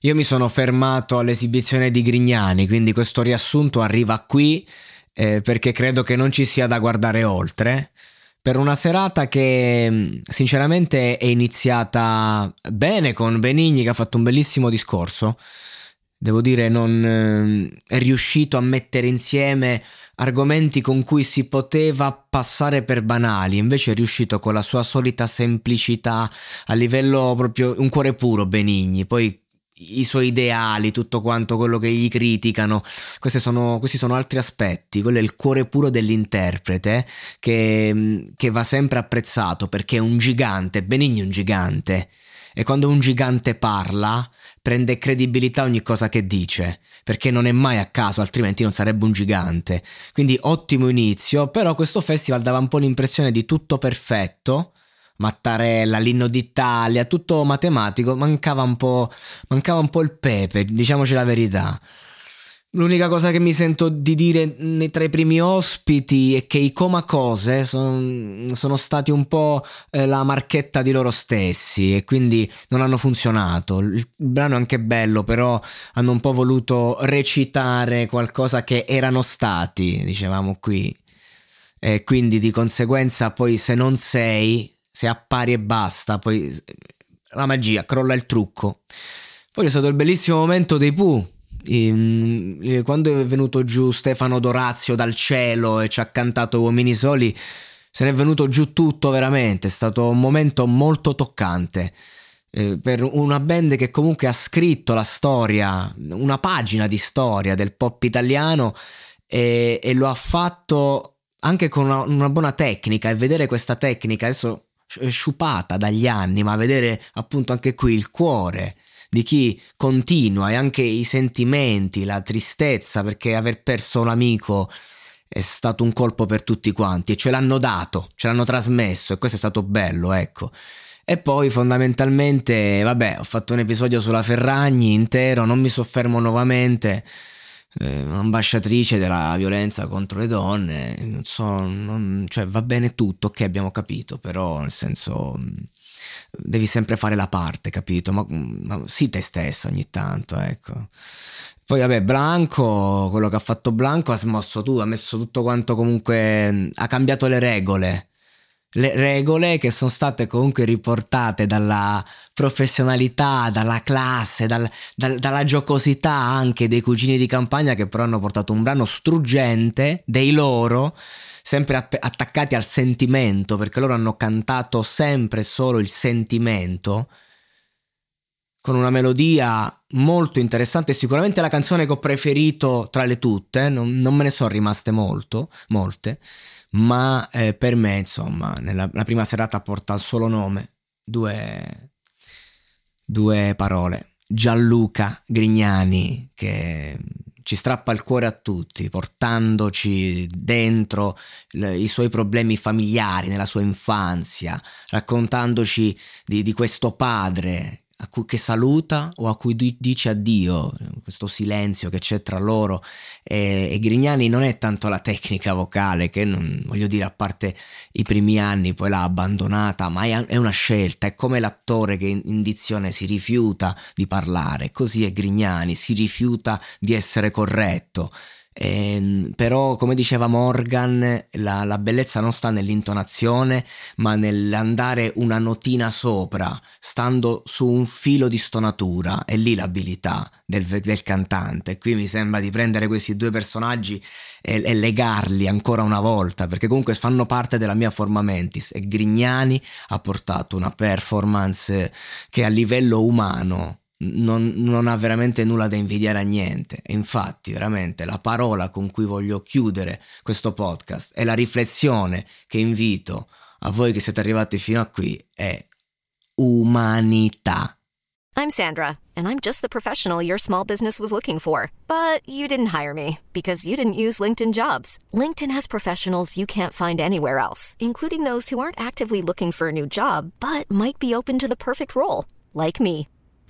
Io mi sono fermato all'esibizione di Grignani, quindi questo riassunto arriva qui perché credo che non ci sia da guardare oltre. Per una serata che sinceramente è iniziata bene con Benigni, che ha fatto un bellissimo discorso. Devo dire, non è riuscito a mettere insieme argomenti con cui si poteva passare per banali, invece è riuscito con la sua solita semplicità, a livello proprio un cuore puro Benigni, poi i suoi ideali, tutto quanto quello che gli criticano, questi sono altri aspetti. Quello è il cuore puro dell'interprete che va sempre apprezzato, perché è un gigante. Benigni è un gigante, e quando un gigante parla prende credibilità ogni cosa che dice, perché non è mai a caso, altrimenti non sarebbe un gigante. Quindi ottimo inizio, però questo festival dava un po' l'impressione di tutto perfetto. Mattarella, l'inno d'Italia, tutto matematico, mancava un po' il pepe, diciamoci la verità. L'unica cosa che mi sento di dire tra i primi ospiti è che i comacose sono stati un po' la marchetta di loro stessi, e quindi non hanno funzionato. Il brano è anche bello, però hanno un po' voluto recitare qualcosa che erano stati, dicevamo qui, e quindi di conseguenza poi se appari e basta, poi la magia, crolla il trucco. Poi c'è stato il bellissimo momento dei Pooh, quando è venuto giù Stefano D'Orazio dal cielo e ci ha cantato Uomini Soli, se ne è venuto giù tutto veramente. È stato un momento molto toccante per una band che comunque ha scritto la storia, una pagina di storia del pop italiano, e lo ha fatto anche con una buona tecnica, e vedere questa tecnica adesso sciupata dagli anni, ma vedere appunto anche qui il cuore di chi continua, e anche i sentimenti, la tristezza, perché aver perso un amico è stato un colpo per tutti quanti, e ce l'hanno dato, ce l'hanno trasmesso, e questo è stato bello, ecco. E poi fondamentalmente ho fatto un episodio sulla Ferragni intero, non mi soffermo nuovamente, ambasciatrice della violenza contro le donne, cioè va bene tutto, ok, abbiamo capito, però nel senso devi sempre fare la parte, capito? Ma sii te stesso ogni tanto, ecco. Poi Blanco, quello che ha fatto Blanco, ha smosso tutto, ha messo tutto quanto, comunque ha cambiato le regole che sono state comunque riportate dalla professionalità, dalla classe, dalla giocosità anche dei cugini di campagna, che però hanno portato un brano struggente dei loro, sempre attaccati al sentimento, perché loro hanno cantato sempre solo il sentimento, con una melodia molto interessante. Sicuramente la canzone che ho preferito tra le tutte, non me ne sono rimaste molte, ma per me, insomma, la prima serata porta il solo nome, due parole: Gianluca Grignani, che ci strappa il cuore a tutti, portandoci dentro i suoi problemi familiari nella sua infanzia, raccontandoci di questo padre a cui che saluta o a cui dice addio, questo silenzio che c'è tra loro e Grignani non è tanto la tecnica vocale, che non voglio dire, a parte i primi anni poi l'ha abbandonata, ma è una scelta, è come l'attore che in dizione si rifiuta di parlare, così è Grignani, si rifiuta di essere corretto. Però come diceva Morgan, la bellezza non sta nell'intonazione, ma nell'andare una notina sopra, stando su un filo di stonatura, è lì l'abilità del cantante. Qui mi sembra di prendere questi due personaggi e legarli ancora una volta, perché comunque fanno parte della mia forma mentis, e Grignani ha portato una performance che a livello umano non ha veramente nulla da invidiare a niente. E infatti veramente la parola con cui voglio chiudere questo podcast e la riflessione che invito a voi che siete arrivati fino a qui è umanità. I'm Sandra, and I'm just the professional your small business was looking for. But you didn't hire me, because you didn't use LinkedIn Jobs. LinkedIn has professionals you can't find anywhere else, including those who aren't actively looking for a new job, but might be open to the perfect role, like me.